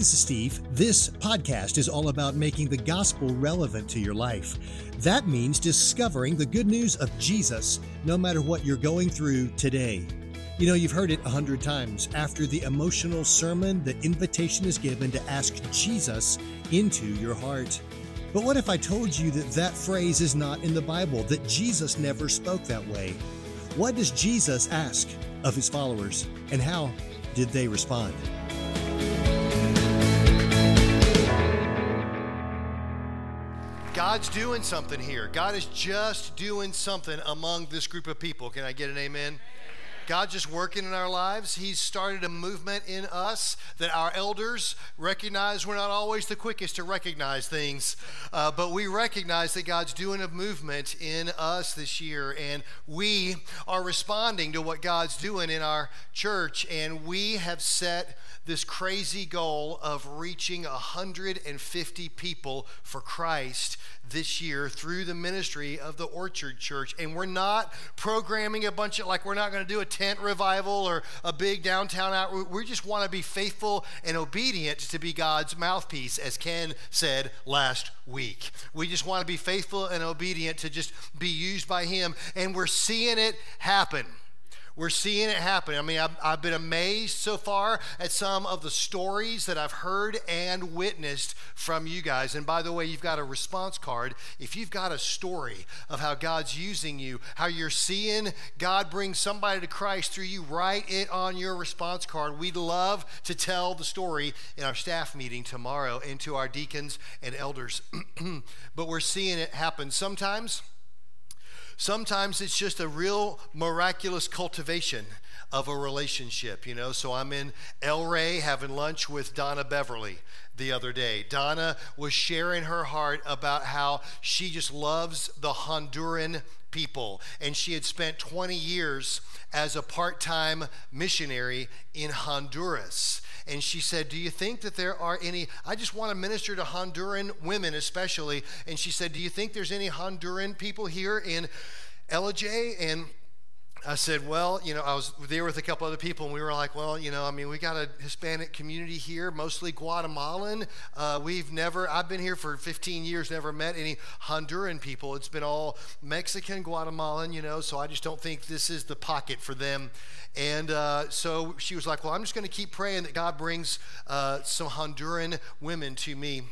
this is Steve. This podcast is all about making the gospel relevant to your life. That means discovering the good news of Jesus, no matter what you're going through today. You know, you've heard it 100 times. After the emotional sermon, the invitation is given to ask Jesus into your heart. But what if I told you that that phrase is not in the Bible, that Jesus never spoke that way? What does Jesus ask of his followers, and how did they respond? God's doing something here. God is just doing something among this group of people. Can I get an amen? God's just working in our lives. He's started a movement in us that our elders recognize. We're not always the quickest to recognize things, but we recognize that God's doing a movement in us this year, and we are responding to what God's doing in our church, and we have set this crazy goal of reaching 150 people for Christ this year through the ministry of the Orchard Church. And we're not programming a bunch of, like, we're not going to do a tent revival or a big downtown out. We just want to be faithful and obedient to be God's mouthpiece, as Ken said last week. We just want to be faithful and obedient to just be used by him, and we're seeing it happen. We're seeing it happen. I mean, I've been amazed so far at some of the stories that I've heard and witnessed from you guys. And by the way, you've got a response card. If you've got a story of how God's using you, how you're seeing God bring somebody to Christ through you, write it on your response card. We'd love to tell the story in our staff meeting tomorrow and to our deacons and elders. But we're seeing it happen. Sometimes it's just a real miraculous cultivation of a relationship, you know. So I'm in El Rey having lunch with Donna Beverly the other day. Donna was sharing her heart about how she just loves the Honduran people, and she had spent 20 years as a part-time missionary in Honduras. And she said, do you think that there are any, I just want to minister to Honduran women especially, and she said, do you think there's any Honduran people here in LJ? And I said, well, you know, I was there with a couple other people, and we were like, well, you know, I mean, we got a Hispanic community here, mostly Guatemalan. I've been here for 15 years, never met any Honduran people. It's been all Mexican, Guatemalan, you know, so I just don't think this is the pocket for them. And so she was like, well, I'm just going to keep praying that God brings some Honduran women to me.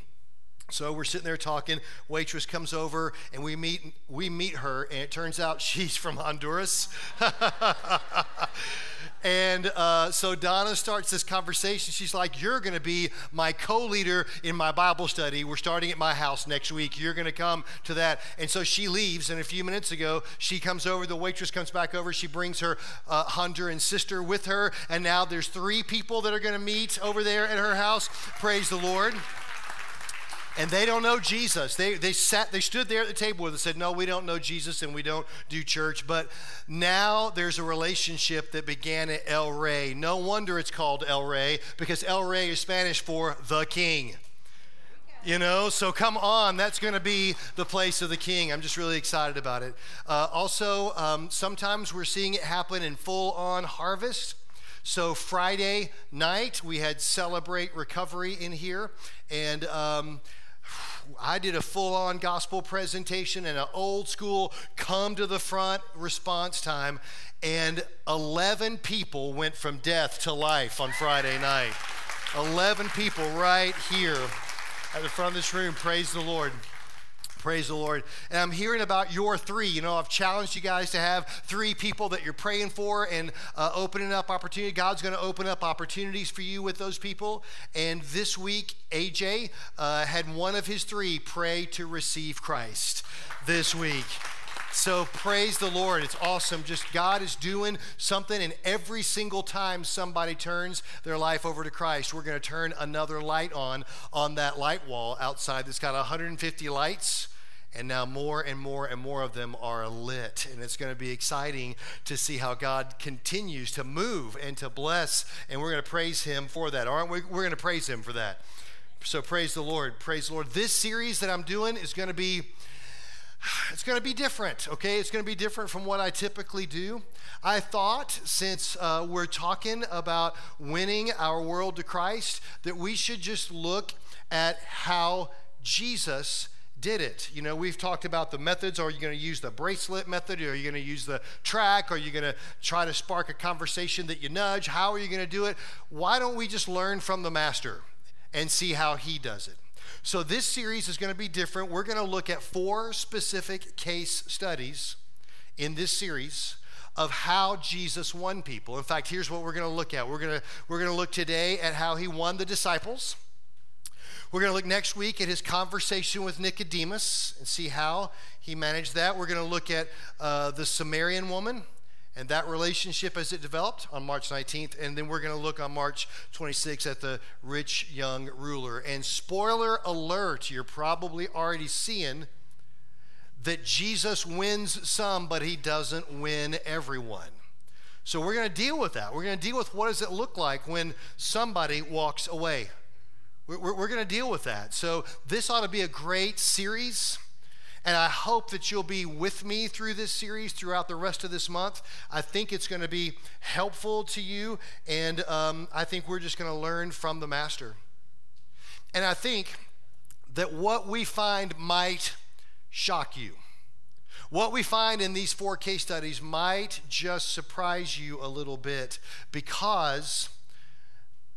So we're sitting there talking, waitress comes over, and we meet her, and it turns out she's from Honduras. And so Donna starts this conversation. She's like, you're going to be my co-leader in my Bible study. We're starting at my house next week. You're going to come to that. And so she leaves, and a few minutes ago, she comes over. The waitress comes back over. She brings her Honduran sister with her, and now there's 3 people that are going to meet over there at her house. Praise the Lord. And they don't know Jesus. They stood there at the table with us and said, no, we don't know Jesus and we don't do church. But now there's a relationship that began at El Rey. No wonder it's called El Rey, because El Rey is Spanish for the king. You know, so come on, that's going to be the place of the king. I'm just really excited about it. Also, sometimes we're seeing it happen in full-on harvest. So Friday night, we had Celebrate Recovery in here, and I did a full-on gospel presentation and an old-school come-to-the-front response time, and 11 people went from death to life on Friday night. 11 people right here at the front of this room. Praise the Lord. Praise the Lord. And I'm hearing about your 3. You know, I've challenged you guys to have 3 people that you're praying for and opening up opportunity. God's going to open up opportunities for you with those people. And this week, AJ had one of his 3 pray to receive Christ this week. So praise the Lord. It's awesome. Just God is doing something, and every single time somebody turns their life over to Christ, we're going to turn another light on that light wall outside that's got 150 lights. And now more and more and more of them are lit. And it's going to be exciting to see how God continues to move and to bless. And we're going to praise him for that, aren't we? We're going to praise him for that. So praise the Lord. Praise the Lord. This series that I'm doing is going to be It's going to be different, okay? It's going to be different from what I typically do. I thought, since we're talking about winning our world to Christ, that we should just look at how Jesus did it. You know, we've talked about the methods. Are you going to use the bracelet method? Are you going to use the track? Are you going to try to spark a conversation that you nudge? How are you going to do it? Why don't we just learn from the master and see how he does it? So this series is going to be different. We're going to look at 4 specific case studies in this series of how Jesus won people. In fact, here's what we're going to look at. We're going to look today at how he won the disciples. We're going to look next week at his conversation with Nicodemus and see how he managed that. We're going to look at the Samaritan woman and that relationship as it developed on March 19th. And then we're going to look on March 26th at the rich young ruler. And spoiler alert, you're probably already seeing that Jesus wins some, but he doesn't win everyone. So we're going to deal with that. We're going to deal with what does it look like when somebody walks away. We're going to deal with that. So this ought to be a great series. And I hope that you'll be with me through this series throughout the rest of this month. I think it's going to be helpful to you. And I think we're just going to learn from the master. And I think that what we find might shock you. What we find in these 4 case studies might just surprise you a little bit, because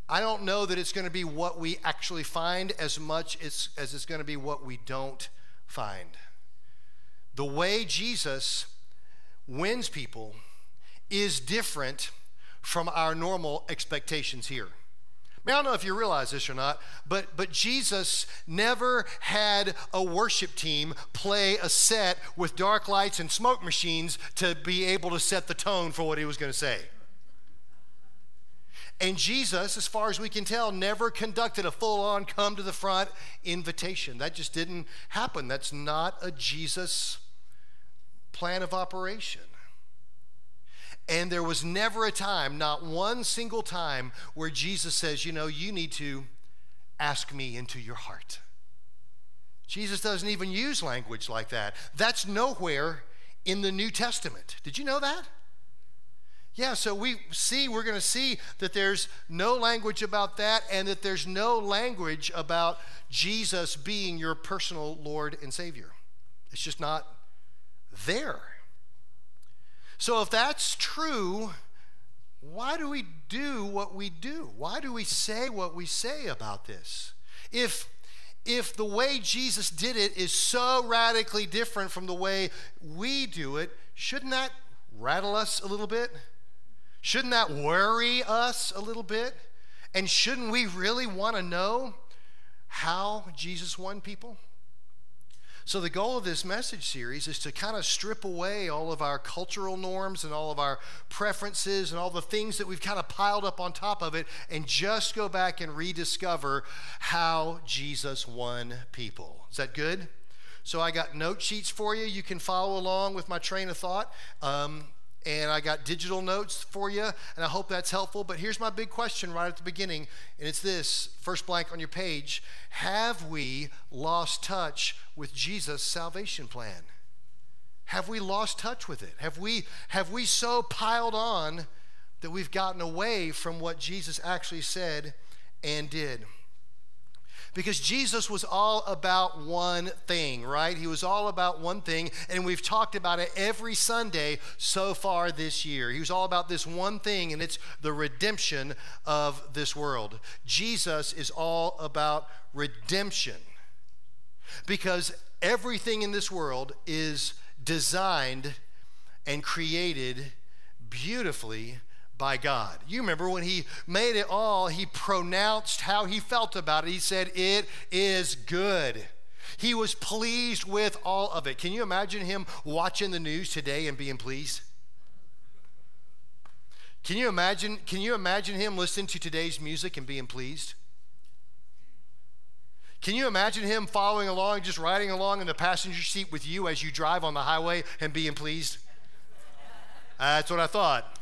I don't know that it's going to be what we actually find as much as it's going to be what we don't find. The way Jesus wins people is different from our normal expectations here. I mean, I don't know if you realize this or not, but Jesus never had a worship team play a set with dark lights and smoke machines to be able to set the tone for what he was going to say. And Jesus, as far as we can tell, never conducted a full-on come-to-the-front invitation. That just didn't happen. That's not a Jesus plan of operation. And there was never a time, not one single time, where Jesus says, you know, you need to ask me into your heart. Jesus doesn't even use language like that. That's nowhere in the New Testament. Did you know that? Yeah, so we're going to see that there's no language about that, and that there's no language about Jesus being your personal Lord and Savior. It's just not there. So if that's true, why do we do what we do? Why do we say what we say about this? If the way Jesus did it is so radically different from the way we do it, shouldn't that rattle us a little bit? Shouldn't that worry us a little bit? And shouldn't we really want to know how Jesus won people? So the goal of this message series is to kind of strip away all of our cultural norms and all of our preferences and all the things that we've kind of piled up on top of it, and just go back and rediscover how Jesus won people. Is that good? So I got note sheets for you. You can follow along with my train of thought. And I got digital notes for you, and I hope that's helpful. But here's my big question right at the beginning, and it's this, first blank on your page. Have we lost touch with Jesus' salvation plan? Have we lost touch with it? Have we so piled on that we've gotten away from what Jesus actually said and did? Because Jesus was all about one thing, right? He was all about one thing, and we've talked about it every Sunday so far this year. He was all about this one thing, and it's the redemption of this world. Jesus is all about redemption, because everything in this world is designed and created beautifully by God. You remember when he made it all, he pronounced how he felt about it. He said, "It is good." He was pleased with all of it. Can you imagine him watching the news today and being pleased? Can you imagine him listening to today's music and being pleased? Can you imagine him following along, just riding along in the passenger seat with you as you drive on the highway and being pleased? That's what I thought.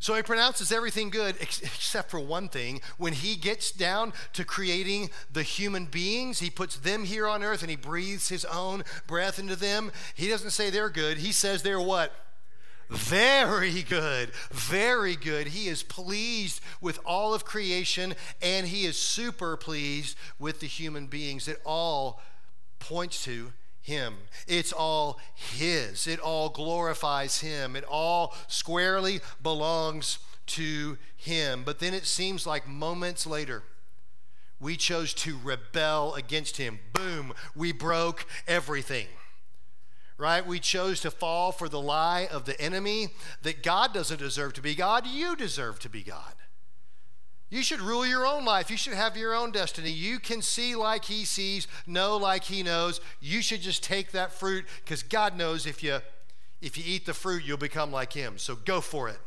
So he pronounces everything good except for one thing. When he gets down to creating the human beings, he puts them here on earth and he breathes his own breath into them. He doesn't say they're good. He says they're what? Very good. Very good. He is pleased with all of creation, and he is super pleased with the human beings. It all points to him. It's all his. It all glorifies him. It all squarely belongs to him. But then it seems like moments later, we chose to rebel against him. Boom, we broke everything. Right? We chose to fall for the lie of the enemy that God doesn't deserve to be God. You deserve to be God. You should rule your own life. You should have your own destiny. You can see like he sees, know like he knows. You should just take that fruit, because God knows if you eat the fruit, you'll become like him. So go for it.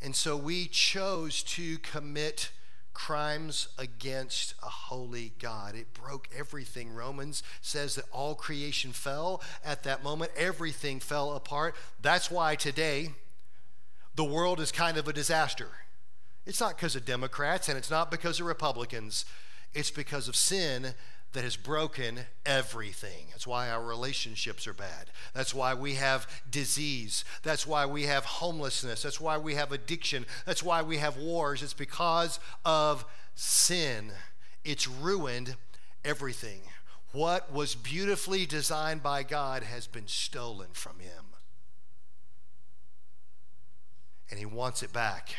And so we chose to commit crimes against a holy God. It broke everything. Romans says that all creation fell at that moment. Everything fell apart. That's why today the world is kind of a disaster. It's not because of Democrats, and it's not because of Republicans. It's because of sin that has broken everything. That's why our relationships are bad. That's why we have disease. That's why we have homelessness. That's why we have addiction. That's why we have wars. It's because of sin. It's ruined everything. What was beautifully designed by God has been stolen from him. And he wants it back.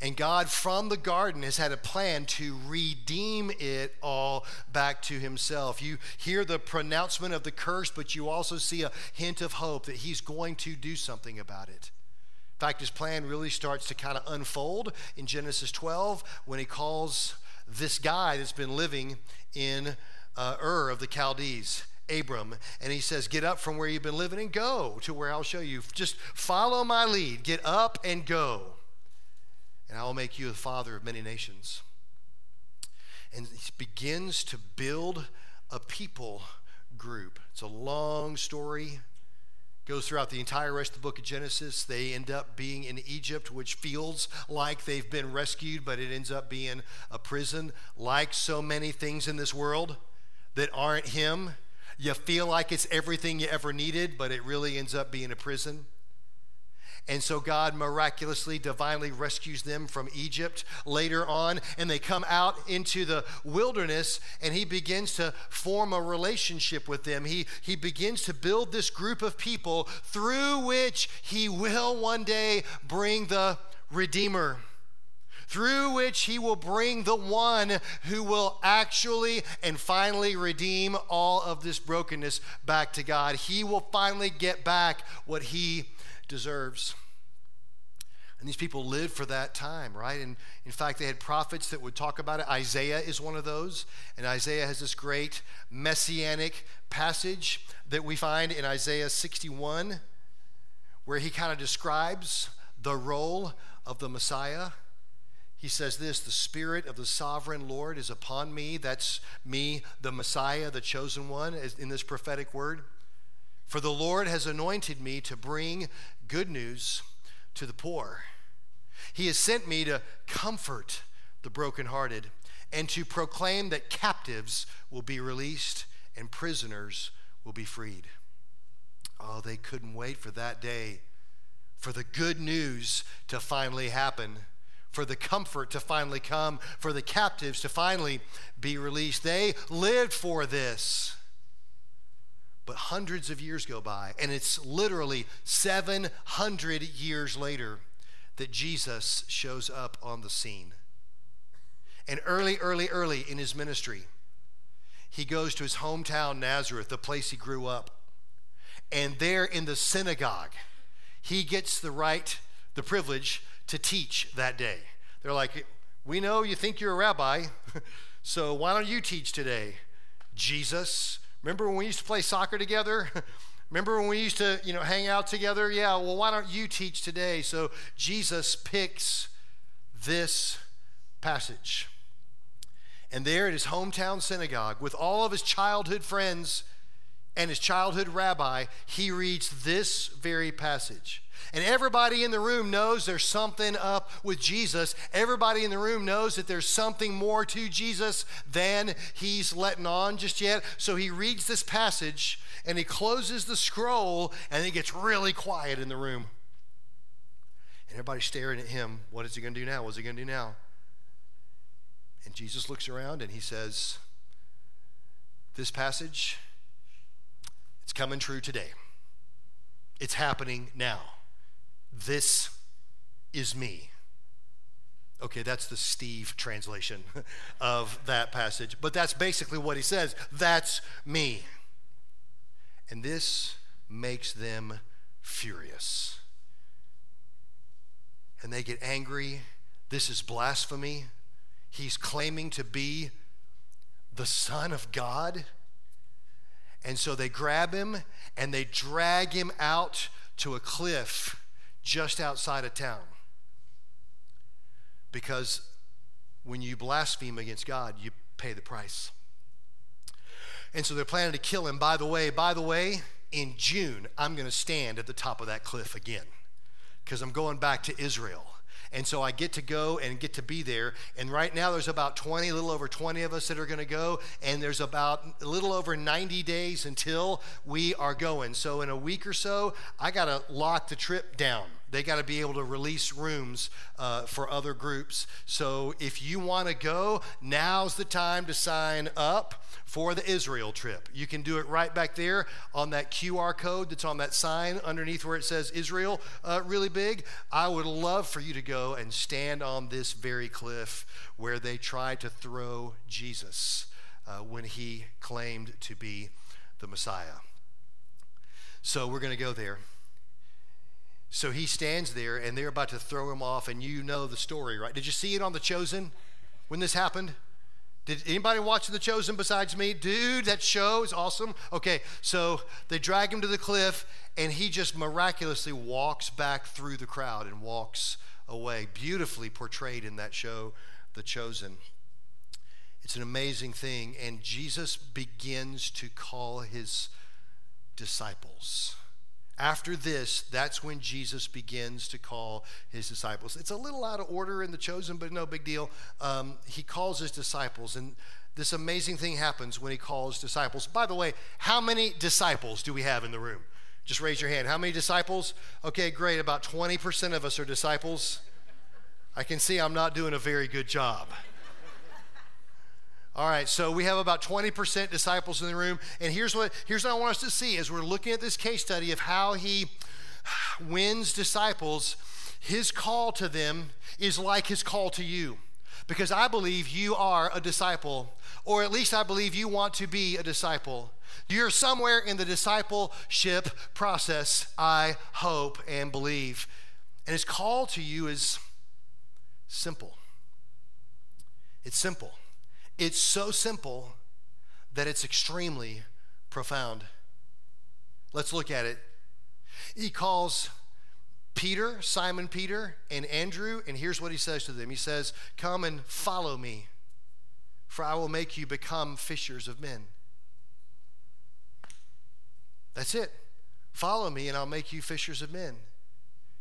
And God, from the garden, has had a plan to redeem it all back to himself. You hear the pronouncement of the curse, but you also see a hint of hope that he's going to do something about it. In fact, his plan really starts to kind of unfold in Genesis 12 when he calls this guy that's been living in Ur of the Chaldees, Abram, and he says, get up from where you've been living and go to where I'll show you. Just follow my lead. Get up and go. And I will make you the father of many nations. And he begins to build a people group. It's a long story. Goes throughout the entire rest of the book of Genesis. They end up being in Egypt, which feels like they've been rescued, but it ends up being a prison. Like so many things in this world that aren't him, you feel like it's everything you ever needed, but it really ends up being a prison. And so God miraculously, divinely rescues them from Egypt later on, and they come out into the wilderness, and he begins to form a relationship with them. He begins to build this group of people through which he will one day bring the Redeemer, through which he will bring the one who will actually and finally redeem all of this brokenness back to God. He will finally get back what he deserves. And these people lived for that time, right? And in fact, they had prophets that would talk about it. Isaiah is one of those. And Isaiah has this great messianic passage that we find in Isaiah 61, where he kind of describes the role of the Messiah. He says this, the Spirit of the Sovereign Lord is upon me. That's me, the Messiah, the chosen one, in this prophetic word. For the Lord has anointed me to bring good news to the poor. He has sent me to comfort the brokenhearted and to proclaim that captives will be released and prisoners will be freed. Oh, they couldn't wait for that day, for the good news to finally happen, for the comfort to finally come, for the captives to finally be released. They lived for this. But hundreds of years go by, and it's literally 700 years later that Jesus shows up on the scene. And early in his ministry, he goes to his hometown, Nazareth, the place he grew up. And there in the synagogue, he gets the privilege to teach that day. They're like, we know you think you're a rabbi, so why don't you teach today? Jesus, remember when we used to play soccer together? Remember when we used to, hang out together? Yeah, well, why don't you teach today? So Jesus picks this passage. And there at his hometown synagogue with all of his childhood friends, and his childhood rabbi, he reads this very passage. And everybody in the room knows there's something up with Jesus. Everybody in the room knows that there's something more to Jesus than he's letting on just yet. So he reads this passage and he closes the scroll and it gets really quiet in the room. And everybody's staring at him. What is he going to do now? What's he going to do now? And Jesus looks around and he says, this passage, it's coming true today. It's happening now. This is me. Okay, that's the Steve translation of that passage. But that's basically what he says. That's me. And this makes them furious. And they get angry. This is blasphemy. He's claiming to be the Son of God. And so they grab him and they drag him out to a cliff just outside of town. Because when you blaspheme against God, you pay the price. And so they're planning to kill him. By the way, in June, I'm going to stand at the top of that cliff again because I'm going back to Israel. And so I get to go and get to be there. And right now there's about 20, a little over 20 of us that are going to go. And there's about a little over 90 days until we are going. So in a week or so, I got to lock the trip down. They got to be able to release rooms for other groups. So if you want to go, now's the time to sign up for the Israel trip. You can do it right back there on that QR code that's on that sign underneath where it says Israel really big. I would love for you to go and stand on this very cliff where they tried to throw Jesus when he claimed to be the Messiah. So we're going to go there. So he stands there, and they're about to throw him off, and you know the story, right? Did you see it on The Chosen when this happened? Did anybody watch The Chosen besides me? Dude, that show is awesome. Okay, so they drag him to the cliff, and he just miraculously walks back through the crowd and walks away. Beautifully portrayed in that show, The Chosen. It's an amazing thing, and Jesus begins to call his disciples. After this, that's when Jesus begins to call his disciples. It's a little out of order in The Chosen, but no big deal. He calls his disciples, and this amazing thing happens when he calls disciples. By the way, how many disciples do we have in the room? Just raise your hand. How many disciples? Okay, great. About 20% of us are disciples. I can see I'm not doing a very good job. All right, so we have about 20% disciples in the room, and here's what I want us to see as we're looking at this case study of how he wins disciples. His call to them is like his call to you, because I believe you are a disciple, or at least I believe you want to be a disciple. You're somewhere in the discipleship process, I hope and believe. And his call to you is simple. It's simple. It's so simple that it's extremely profound. Let's look at it. He calls Peter, Simon Peter, and Andrew, and here's what he says to them. He says, "Come and follow me, for I will make you become fishers of men." That's it. Follow me, and I'll make you fishers of men.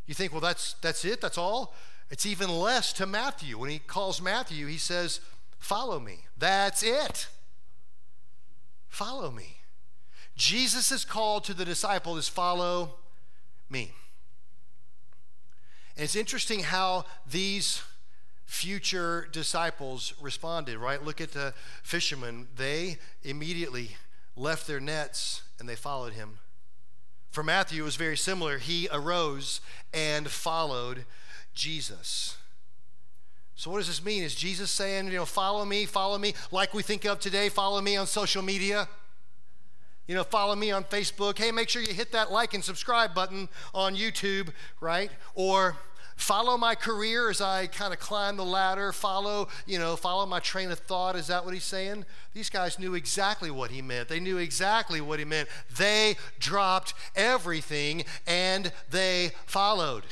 You think, well, that's it? That's all? It's even less to Matthew. When he calls Matthew, he says, "Follow me." That's it. Follow me. Jesus' call to the disciple is follow me. And it's interesting how these future disciples responded, right? Look at the fishermen. They immediately left their nets and they followed him. For Matthew, it was very similar. He arose and followed Jesus. So what does this mean? Is Jesus saying, follow me, like we think of today, follow me on social media? Follow me on Facebook. Hey, make sure you hit that like and subscribe button on YouTube, right? Or follow my career as I kind of climb the ladder. Follow my train of thought. Is that what he's saying? These guys knew exactly what he meant. They knew exactly what he meant. They dropped everything and they followed.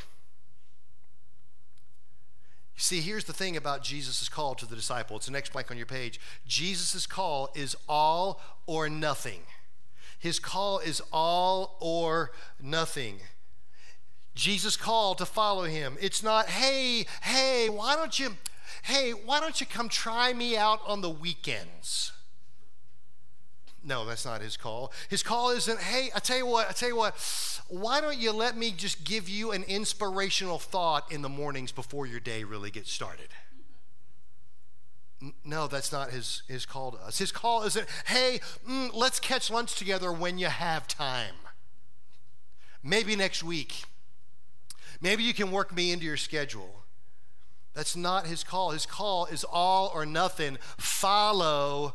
See, here's the thing about Jesus' call to the disciple. It's the next blank on your page. Jesus' call is all or nothing. His call is all or nothing. Jesus' call to follow him. It's not, hey, why don't you come try me out on the weekends? No, that's not his call. His call isn't, hey, I tell you what, why don't you let me just give you an inspirational thought in the mornings before your day really gets started? No, that's not his call to us. His call isn't, hey, let's catch lunch together when you have time. Maybe next week. Maybe you can work me into your schedule. That's not his call. His call is all or nothing. Follow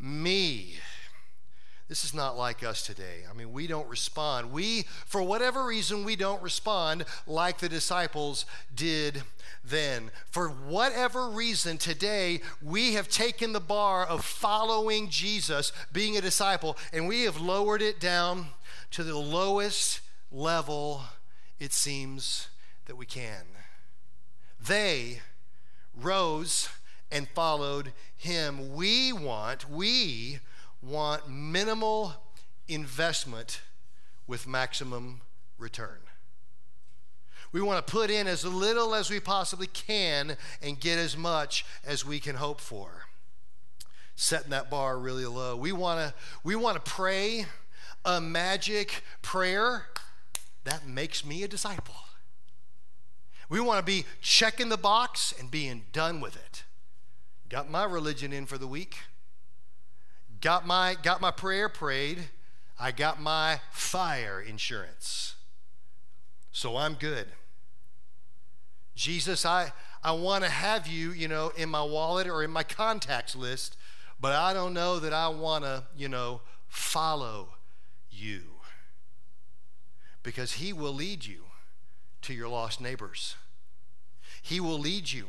me. This is not like us today. I mean, we don't respond. We, for whatever reason, we don't respond like the disciples did then. For whatever reason, today, we have taken the bar of following Jesus, being a disciple, and we have lowered it down to the lowest level it seems that we can. They rose and followed him. We want minimal investment with maximum return. We want to put in as little as we possibly can and get as much as we can hope for. Setting that bar really low. We want to pray a magic prayer that makes me a disciple. We want to be checking the box and being done with it. Got my religion in for the week. Got my prayer prayed. I got my fire insurance. So I'm good. Jesus, I want to have you, in my wallet or in my contacts list, but I don't know that I want to, follow you. Because he will lead you to your lost neighbors. He will lead you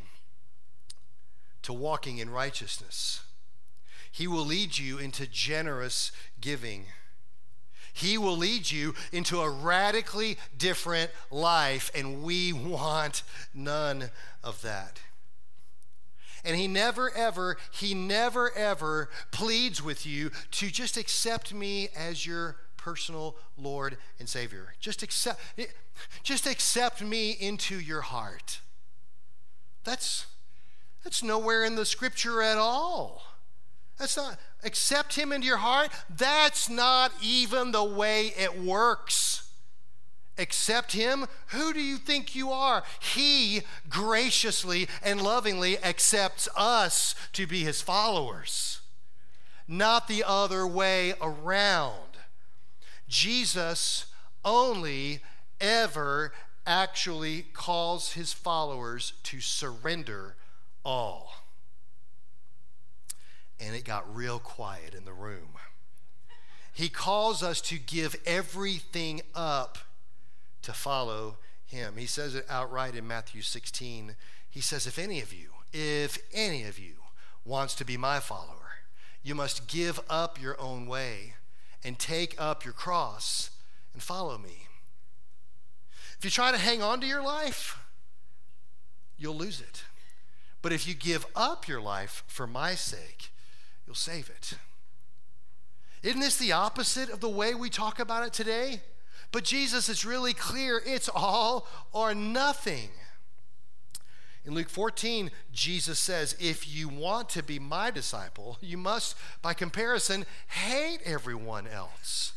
to walking in righteousness. He will lead you into generous giving. He will lead you into a radically different life, and we want none of that. And he never ever pleads with you to just accept me as your personal Lord and Savior. Just accept me into your heart. That's nowhere in the scripture at all. That's not, accept him into your heart. That's not even the way it works. Accept him. Who do you think you are? He graciously and lovingly accepts us to be his followers, not the other way around. Jesus only ever actually calls his followers to surrender all. And it got real quiet in the room. He calls us to give everything up to follow him. He says it outright in Matthew 16. He says, if any of you wants to be my follower, you must give up your own way and take up your cross and follow me. If you try to hang on to your life, you'll lose it. But if you give up your life for my sake, you'll save it. Isn't this the opposite of the way we talk about it today? But Jesus is really clear. It's all or nothing. In Luke 14, Jesus says, if you want to be my disciple, you must, by comparison, hate everyone else.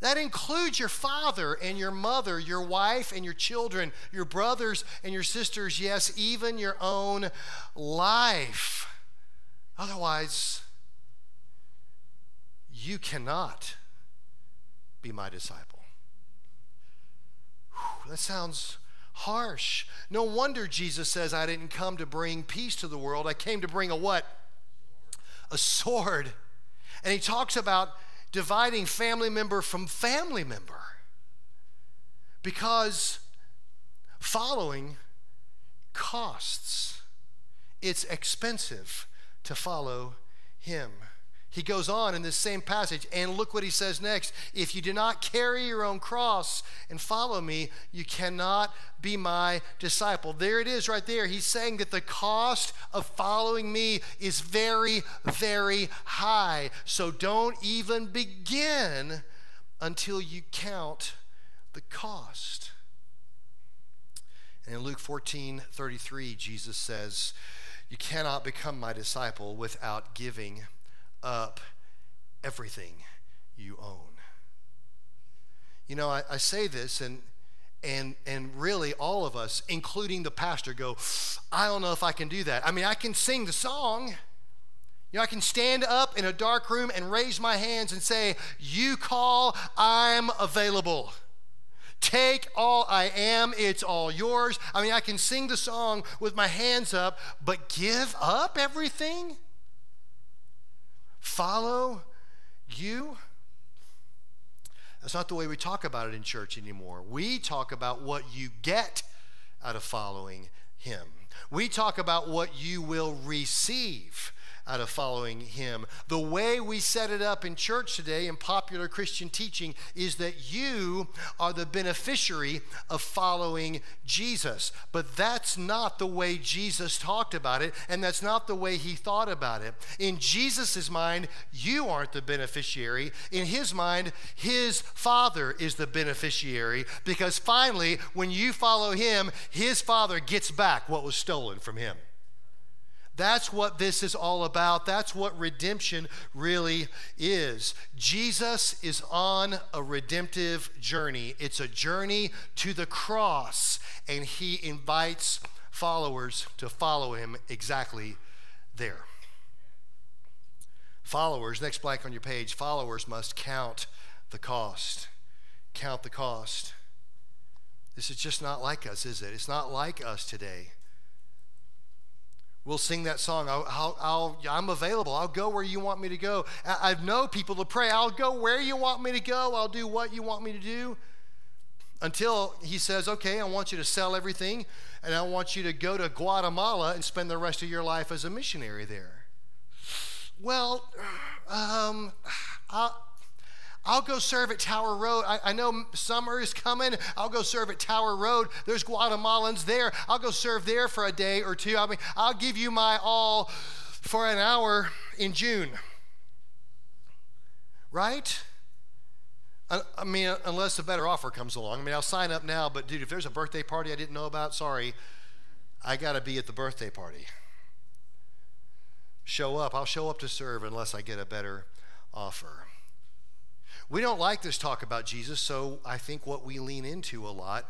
That includes your father and your mother, your wife and your children, your brothers and your sisters, yes, even your own life. Otherwise, you cannot be my disciple. Whew, that sounds harsh. No wonder Jesus says, I didn't come to bring peace to the world. I came to bring a what? A sword. And he talks about dividing family member from family member. Because following costs. It's expensive to follow him. He goes on in this same passage, and look what he says next. If you do not carry your own cross and follow me, you cannot be my disciple. There it is right there. He's saying that the cost of following me is very, very high. So don't even begin until you count the cost. And in Luke 14:33, Jesus says, you cannot become my disciple without giving up everything you own. You know, I say this, and really all of us, including the pastor, go, I don't know if I can do that. I mean, I can sing the song. You know, I can stand up in a dark room and raise my hands and say, you call, I'm available. Take all I am, it's all yours. I mean, I can sing the song with my hands up, but give up everything? Follow you? That's not the way we talk about it in church anymore. We talk about what you get out of following him. We talk about what you will receive out of following him. The way we set it up in church today, in popular Christian teaching, is that you are the beneficiary of following Jesus. But that's not the way Jesus talked about it, and that's not the way he thought about it. In Jesus' mind, you aren't the beneficiary. In his mind, his Father is the beneficiary, because finally, when you follow him, his Father gets back what was stolen from him. That's what this is all about. That's what redemption really is. Jesus is on a redemptive journey. It's a journey to the cross, and he invites followers to follow him exactly there. Followers, next blank on your page, followers must count the cost. Count the cost. This is just not like us, is it? It's not like us today. We'll sing that song, I'm available, I'll go where you want me to go. I know people to pray, I'll go where you want me to go, I'll do what you want me to do. Until he says, okay, I want you to sell everything, and I want you to go to Guatemala and spend the rest of your life as a missionary there. Well, I'll go serve at Tower Road. I know summer is coming. I'll go serve at Tower Road. There's Guatemalans there. I'll go serve there for a day or two. I mean, I'll give you my all for an hour in June. Right? I mean, unless a better offer comes along. I mean, I'll sign up now, but dude, if there's a birthday party I didn't know about, sorry, I got to be at the birthday party. Show up. I'll show up to serve unless I get a better offer. We don't like this talk about Jesus, so I think what we lean into a lot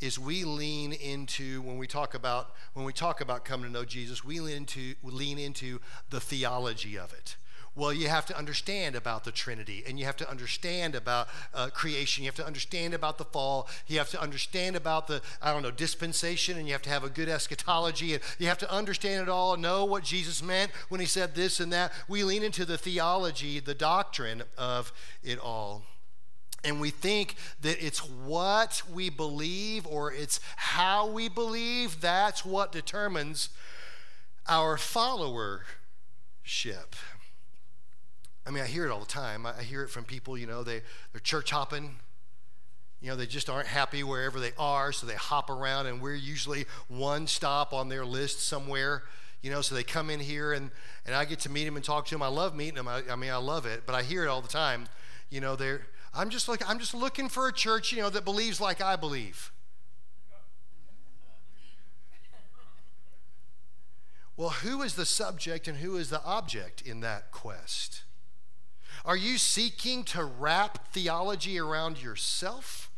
is we lean into, when we talk about coming to know Jesus, we lean into the theology of it. Well, you have to understand about the Trinity, and you have to understand about creation. You have to understand about the fall. You have to understand about the, dispensation, and you have to have a good eschatology. And you have to understand it all, know what Jesus meant when he said this and that. We lean into the theology, the doctrine of it all. And we think that it's what we believe or it's how we believe. That's what determines our followership. I mean, I hear it all the time. I hear it from people, they're church hopping. They just aren't happy wherever they are, so they hop around, and we're usually one stop on their list somewhere, so they come in here, and I get to meet them and talk to them. I love meeting them. I love it, but I hear it all the time. I'm just looking for a church, that believes like I believe. Well, who is the subject and who is the object in that quest? Are you seeking to wrap theology around yourself?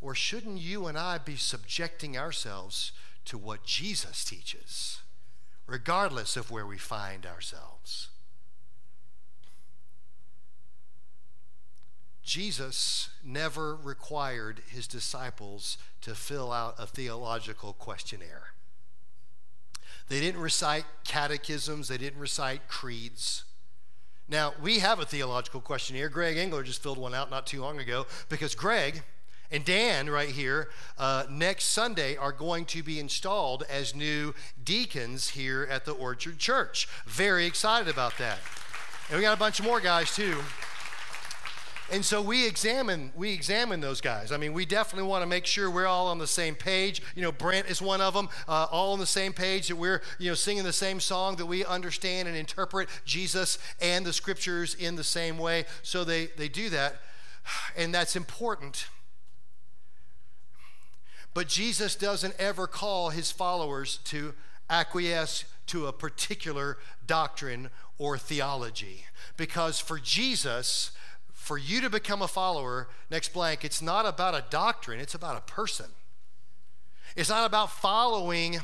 Or shouldn't you and I be subjecting ourselves to what Jesus teaches, regardless of where we find ourselves? Jesus never required his disciples to fill out a theological questionnaire. They didn't recite catechisms. They didn't recite creeds. Now, we have a theological questionnaire. Greg Engler just filled one out not too long ago, because Greg and Dan right here next Sunday are going to be installed as new deacons here at the Orchard Church. Very excited about that. And we got a bunch more guys too. And so we examine those guys. I mean, we definitely want to make sure we're all on the same page. You know, Brent is one of them, all on the same page, that we're, singing the same song, that we understand and interpret Jesus and the scriptures in the same way. So they do that, and that's important. But Jesus doesn't ever call his followers to acquiesce to a particular doctrine or theology, because for Jesus, for you to become a follower, next blank, it's not about a doctrine, it's about a person. It's not about following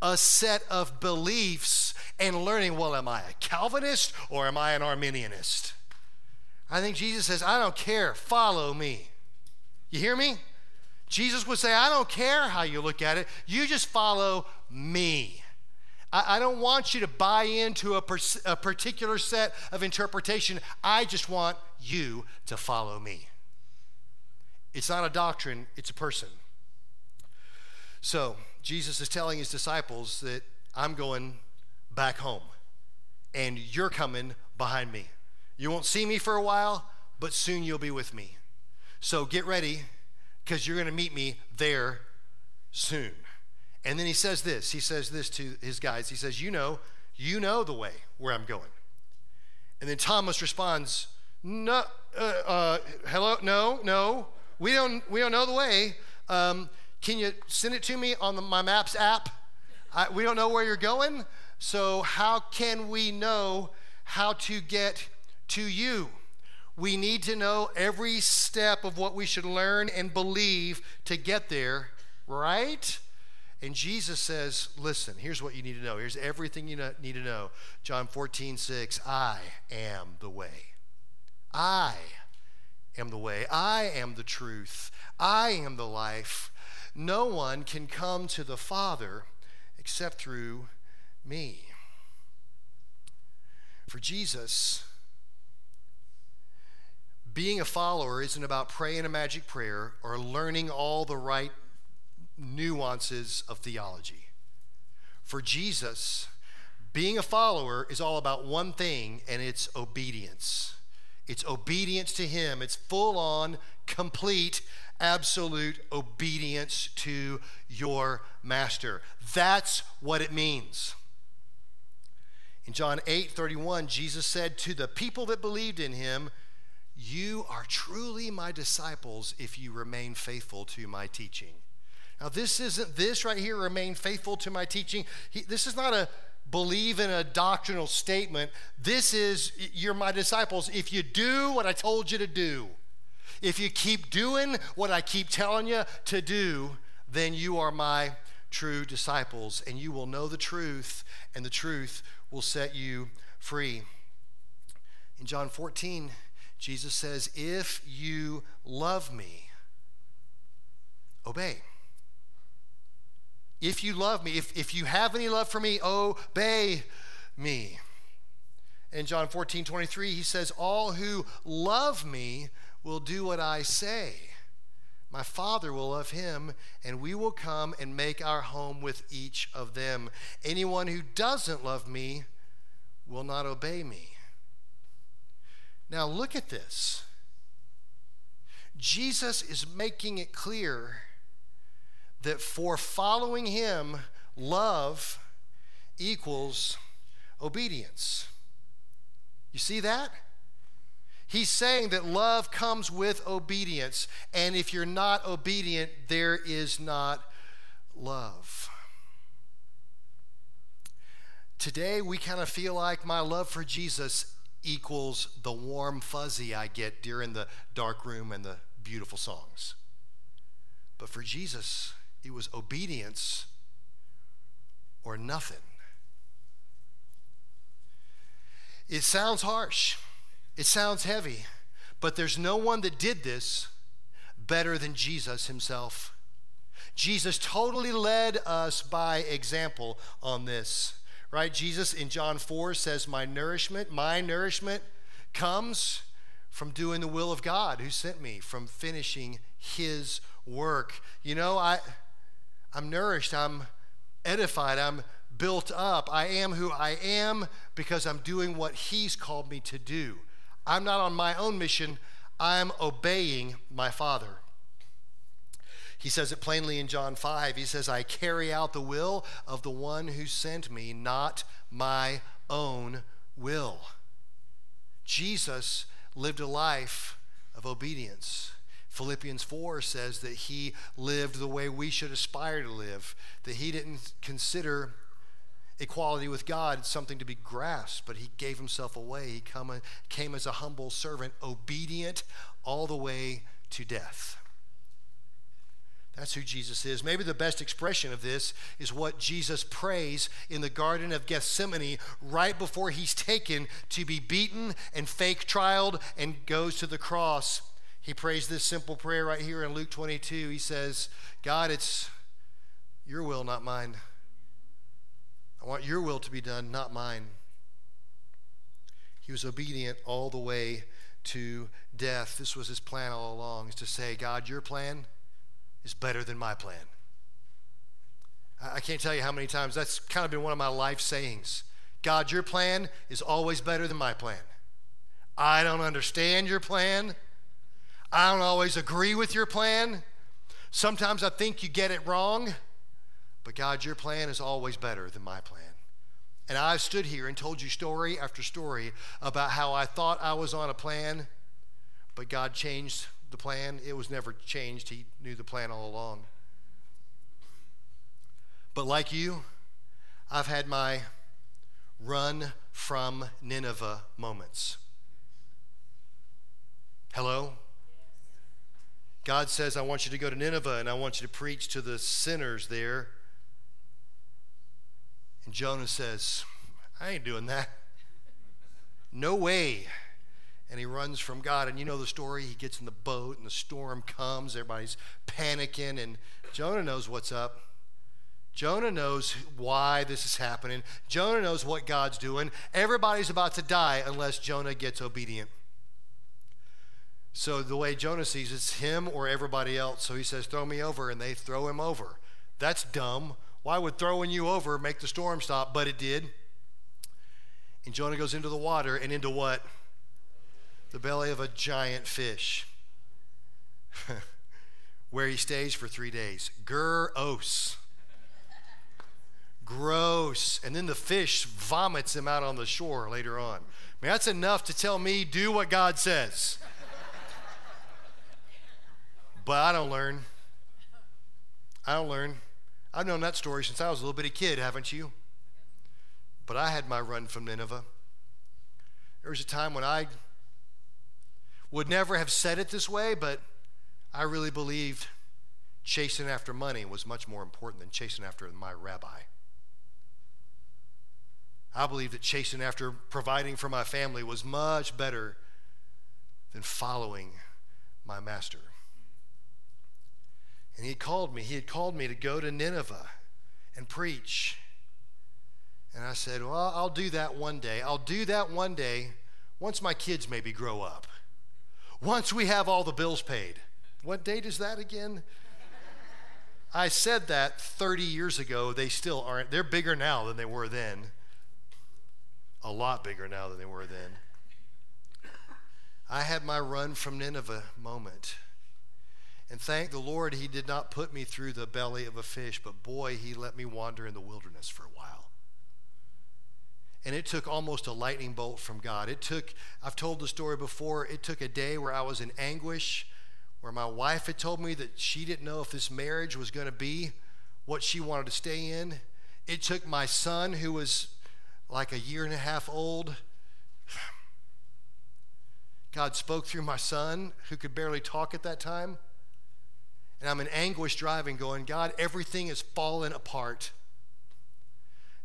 a set of beliefs and learning, well, am I a Calvinist or am I an Arminianist? I think Jesus says, I don't care, follow me. You hear me? Jesus would say, I don't care how you look at it, you just follow me. I don't want you to buy into a particular set of interpretation. I just want you to follow me. It's not a doctrine, it's a person. So Jesus is telling his disciples that I'm going back home, and you're coming behind me. You won't see me for a while, but soon you'll be with me. So get ready, because you're going to meet me there soon. And then he says this to his guys. He says, you know the way where I'm going. And then Thomas responds, no, we don't know the way. Can you send it to me on my Maps app? We don't know where you're going, so how can we know how to get to you? We need to know every step of what we should learn and believe to get there, right? And Jesus says, listen, here's what you need to know. Here's everything you need to know. John 14:6, I am the way. I am the way. I am the truth. I am the life. No one can come to the Father except through me. For Jesus, being a follower isn't about praying a magic prayer or learning all the right nuances of theology. For Jesus, being a follower is all about one thing, and it's obedience. It's obedience to him. It's full-on, complete, absolute obedience to your master. That's what it means. In John 8:31, Jesus said to the people that believed in him, you are truly my disciples if you remain faithful to my teaching. Now, this right here, remain faithful to my teaching. This is not a believe in a doctrinal statement. This is, you're my disciples if you do what I told you to do. If you keep doing what I keep telling you to do, then you are my true disciples, and you will know the truth, and the truth will set you free. In John 14, Jesus says, if you love me, obey. If you love me, if you have any love for me, obey me. In John 14:23, he says, all who love me will do what I say. My Father will love him, and we will come and make our home with each of them. Anyone who doesn't love me will not obey me. Now look at this. Jesus is making it clear that for following him, love equals obedience. You see that? He's saying that love comes with obedience, and if you're not obedient, there is not love. Today, we kind of feel like my love for Jesus equals the warm fuzzy I get during the dark room and the beautiful songs. But for Jesus, it was obedience or nothing. It sounds harsh. It sounds heavy. But there's no one that did this better than Jesus himself. Jesus totally led us by example on this. Right? Jesus in John 4 says, my nourishment comes from doing the will of God who sent me, from finishing his work. I'm nourished, I'm edified, I'm built up. I am who I am because I'm doing what he's called me to do. I'm not on my own mission. I'm obeying my Father. He says it plainly in John 5. He says, I carry out the will of the one who sent me, not my own will. Jesus lived a life of obedience. Philippians 4 says that he lived the way we should aspire to live, that he didn't consider equality with God something to be grasped, but he gave himself away. He came as a humble servant, obedient all the way to death. That's who Jesus is. Maybe the best expression of this is what Jesus prays in the Garden of Gethsemane right before he's taken to be beaten and fake trialed and goes to the cross. He prays this simple prayer right here in Luke 22. He says, God, it's your will, not mine. I want your will to be done, not mine. He was obedient all the way to death. This was his plan all along, is to say, God, your plan is better than my plan. I can't tell you how many times that's kind of been one of my life sayings. God, your plan is always better than my plan. I don't understand your plan. I don't always agree with your plan. Sometimes I think you get it wrong, but God, your plan is always better than my plan. And I've stood here and told you story after story about how I thought I was on a plan, but God changed the plan. It was never changed. He knew the plan all along. But like you, I've had my run from Nineveh moments. Hello? God says, I want you to go to Nineveh and I want you to preach to the sinners there. And Jonah says, I ain't doing that. No way. And he runs from God. And you know the story. He gets in the boat and the storm comes. Everybody's panicking. And Jonah knows what's up. Jonah knows why this is happening. Jonah knows what God's doing. Everybody's about to die unless Jonah gets obedient. So the way Jonah sees it, it's him or everybody else. So he says, throw me over, and they throw him over. That's dumb. Why would throwing you over make the storm stop? But it did. And Jonah goes into the water and into what? The belly of a giant fish, where he stays for 3 days. Gross. Gross. And then the fish vomits him out on the shore later on. I mean, that's enough to tell me, do what God says. But I don't learn. I've known that story since I was a little bitty kid, haven't you? But I had my run from Nineveh. There was a time when I would never have said it this way, but I really believed chasing after money was much more important than chasing after my rabbi. I believed that chasing after providing for my family was much better than following my master. And he had called me to go to Nineveh and preach. And I said, well, I'll do that one day, once my kids maybe grow up. Once we have all the bills paid. What date is that again? I said that 30 years ago. They still aren't. They're bigger now than they were then. A lot bigger now than they were then. I had my run from Nineveh moment. And thank the Lord he did not put me through the belly of a fish, but boy, he let me wander in the wilderness for a while. And it took almost a lightning bolt from God. I've told the story before, it took a day where I was in anguish, where my wife had told me that she didn't know if this marriage was going to be what she wanted to stay in. It took my son, who was like a year and a half old. God spoke through my son, who could barely talk at that time. And I'm in anguish driving going, God, everything is falling apart.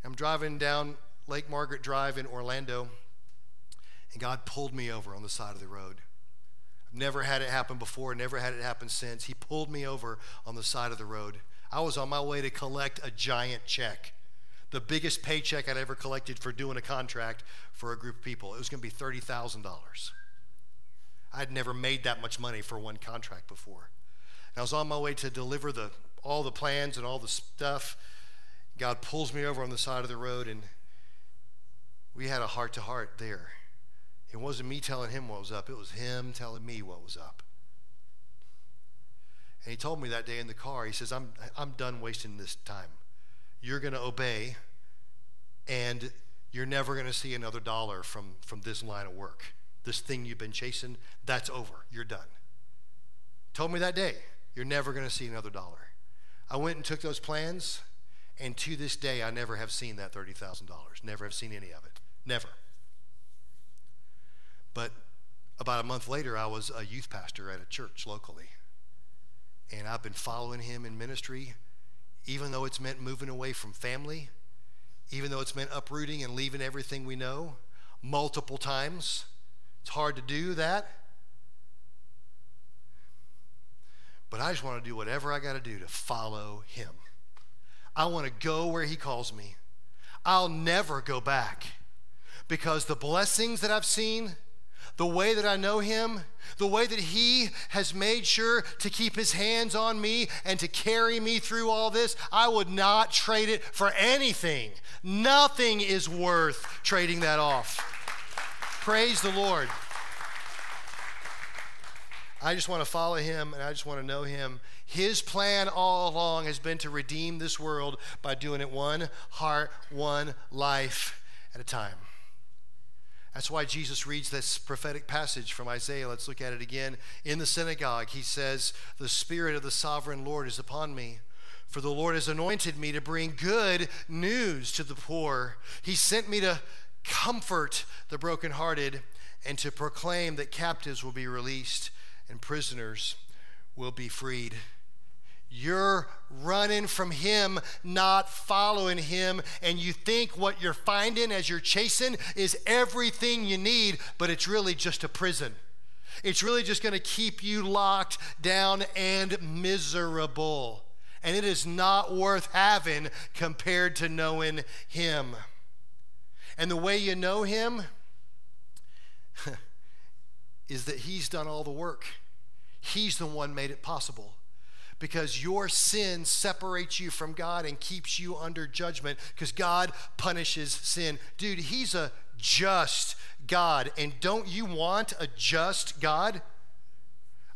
I'm driving down Lake Margaret Drive in Orlando, and God pulled me over on the side of the road. I've never had it happen before, never had it happen since. He pulled me over on the side of the road. I was on my way to collect a giant check, the biggest paycheck I'd ever collected for doing a contract for a group of people. It was going to be $30,000. I'd never made that much money for one contract before. And I was on my way to deliver all the plans and all the stuff. God pulls me over on the side of the road, and we had a heart-to-heart there. It wasn't me telling him what was up. It was him telling me what was up. And he told me that day in the car, he says, I'm done wasting this time. You're going to obey, and you're never going to see another dollar from this line of work. This thing you've been chasing, that's over. You're done. Told me that day, you're never going to see another dollar. I went and took those plans, and to this day, I never have seen that $30,000. Never have seen any of it. Never. But about a month later, I was a youth pastor at a church locally. And I've been following him in ministry, even though it's meant moving away from family, even though it's meant uprooting and leaving everything we know multiple times. It's hard to do that. But I just want to do whatever I got to do to follow him. I want to go where he calls me. I'll never go back, because the blessings that I've seen, the way that I know him, the way that he has made sure to keep his hands on me and to carry me through all this, I would not trade it for anything. Nothing is worth trading that off. Praise the Lord. I just want to follow him, and I just want to know him. His plan all along has been to redeem this world by doing it one heart, one life at a time. That's why Jesus reads this prophetic passage from Isaiah. Let's look at it again. In the synagogue, he says, "The Spirit of the Sovereign Lord is upon me, for the Lord has anointed me to bring good news to the poor. He sent me to comfort the brokenhearted and to proclaim that captives will be released and prisoners will be freed." You're running from him, not following him, and you think what you're finding as you're chasing is everything you need, but it's really just a prison. It's really just going to keep you locked down and miserable, and it is not worth having compared to knowing him. And the way you know him is that he's done all the work. He's the one made it possible. Because your sin separates you from God and keeps you under judgment, because God punishes sin. Dude, he's a just God, and don't you want a just God?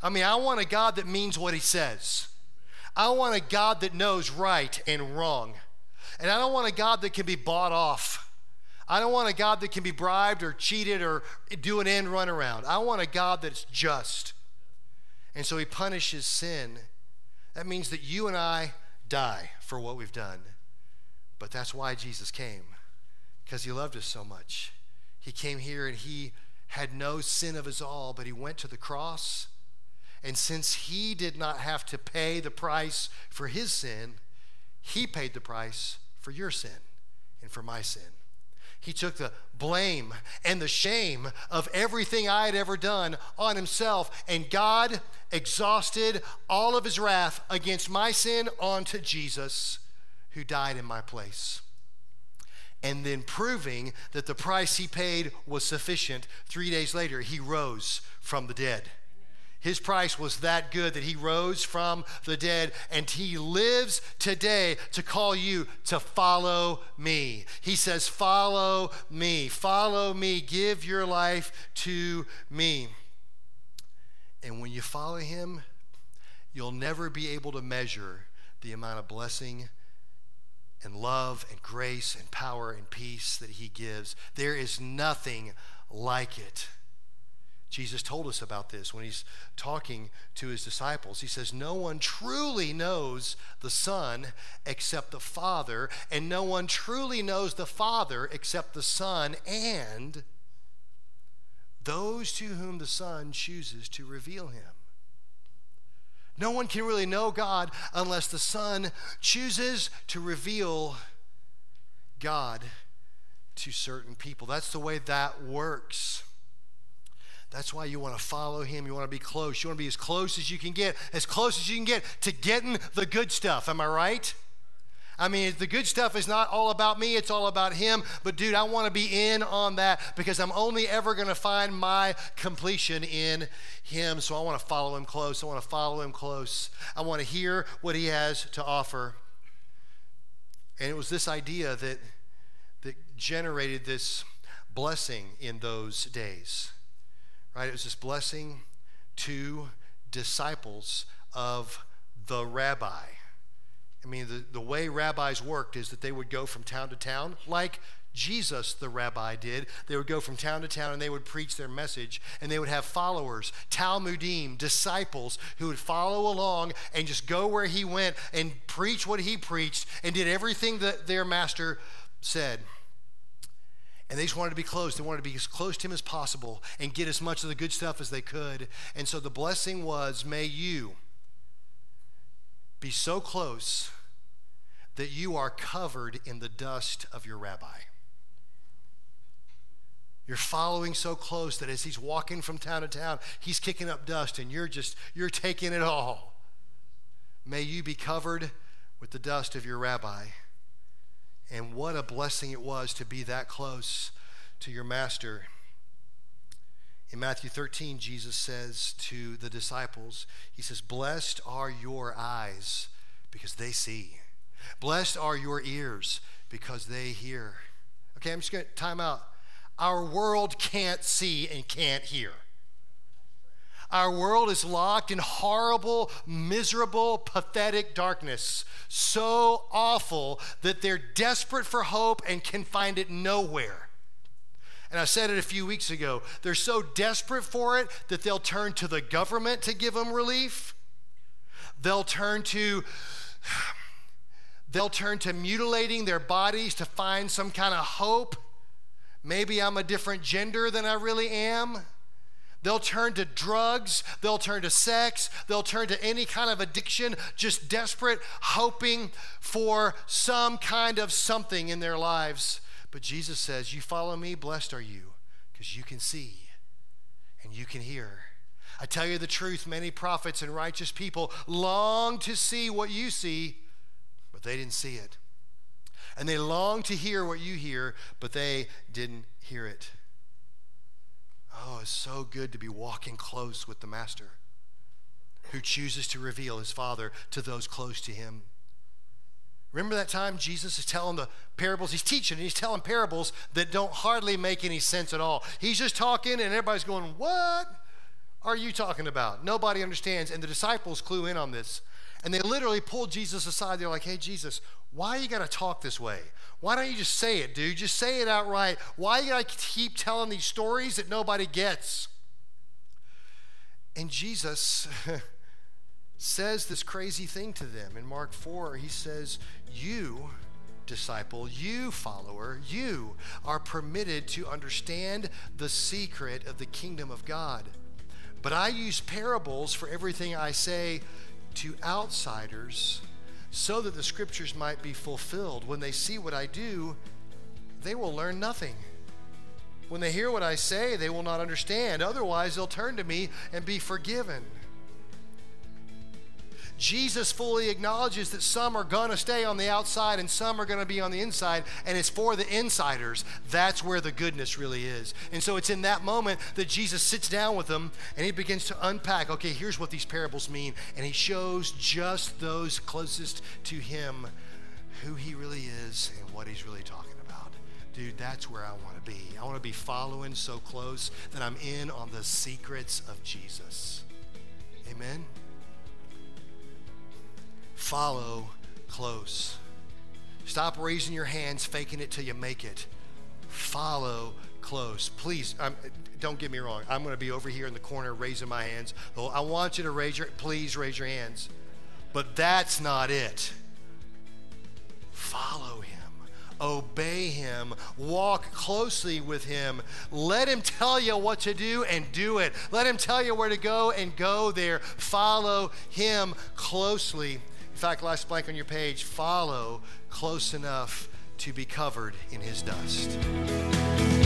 I mean, I want a God that means what he says. I want a God that knows right and wrong. And I don't want a God that can be bought off. I don't want a God that can be bribed or cheated or do an end runaround. I want a God that's just. And so he punishes sin. That means that you and I die for what we've done. But that's why Jesus came, because he loved us so much. He came here and he had no sin of his all, but he went to the cross. And since he did not have to pay the price for his sin, he paid the price for your sin and for my sin. He took the blame and the shame of everything I had ever done on himself, and God exhausted all of his wrath against my sin onto Jesus, who died in my place. And then, proving that the price he paid was sufficient, 3 days later, he rose from the dead. His price was that good that he rose from the dead, and he lives today to call you to follow me. He says, "Follow me, follow me, give your life to me." And when you follow him, you'll never be able to measure the amount of blessing and love and grace and power and peace that he gives. There is nothing like it. Jesus told us about this when he's talking to his disciples. He says, "No one truly knows the Son except the Father, and no one truly knows the Father except the Son and those to whom the Son chooses to reveal him." No one can really know God unless the Son chooses to reveal God to certain people. That's the way that works. That's why you want to follow him. You want to be close. You want to be as close as you can get, to getting the good stuff. Am I right? I mean, the good stuff is not all about me. It's all about him. But, dude, I want to be in on that, because I'm only ever going to find my completion in him. So I want to follow him close. I want to hear what he has to offer. And it was this idea that generated this blessing in those days, right? It was this blessing to disciples of the rabbi. I mean, the way rabbis worked is that they would go from town to town, like Jesus the rabbi did. They would go from town to town and they would preach their message, and they would have followers, Talmudim, disciples, who would follow along and just go where he went and preach what he preached and did everything that their master said. And they just wanted to be close. They wanted to be as close to him as possible and get as much of the good stuff as they could. And so the blessing was, may you be so close that you are covered in the dust of your rabbi. You're following so close that as he's walking from town to town, he's kicking up dust, and you're taking it all. May you be covered with the dust of your rabbi. And what a blessing it was to be that close to your master. In Matthew 13, Jesus says to the disciples, he says, blessed are your eyes because they see. Blessed are your ears because they hear. Okay, I'm just going to time out. Our world can't see and can't hear. Our world is locked in horrible, miserable, pathetic darkness, so awful that they're desperate for hope and can find it nowhere. And I said it a few weeks ago, they're so desperate for it that they'll turn to the government to give them relief. They'll turn to mutilating their bodies to find some kind of hope. Maybe I'm a different gender than I really am. They'll turn to drugs. They'll turn to sex. They'll turn to any kind of addiction, just desperate, hoping for some kind of something in their lives. But Jesus says, you follow me, blessed are you, because you can see and you can hear. I tell you the truth, many prophets and righteous people long to see what you see, but they didn't see it. And they long to hear what you hear, but they didn't hear it. Oh, it's so good to be walking close with the Master who chooses to reveal his Father to those close to him. Remember that time Jesus is telling the parables? He's teaching and he's telling parables that don't hardly make any sense at all. He's just talking and everybody's going, what are you talking about? Nobody understands. And the disciples clue in on this. And they literally pulled Jesus aside. They're like, hey, Jesus, why you got to talk this way? Why don't you just say it, dude? Just say it outright. Why you got to keep telling these stories that nobody gets? And Jesus says this crazy thing to them. In Mark 4, he says, you, disciple, you, follower, you are permitted to understand the secret of the kingdom of God. But I use parables for everything I say to outsiders, so that the scriptures might be fulfilled. When they see what I do, they will learn nothing. When they hear what I say, they will not understand. Otherwise, they'll turn to me and be forgiven. Jesus fully acknowledges that some are going to stay on the outside and some are going to be on the inside, and it's for the insiders. That's where the goodness really is. And so it's in that moment that Jesus sits down with them and he begins to unpack, okay, here's what these parables mean. And he shows just those closest to him who he really is and what he's really talking about. Dude, that's where I want to be. I want to be following so close that I'm in on the secrets of Jesus. Amen? Follow close. Stop raising your hands, faking it till you make it. Follow close. Please, don't get me wrong. I'm going to be over here in the corner raising my hands. I want you to please raise your hands. But that's not it. Follow him. Obey him. Walk closely with him. Let him tell you what to do and do it. Let him tell you where to go and go there. Follow him closely. In fact, last blank on your page, follow close enough to be covered in his dust.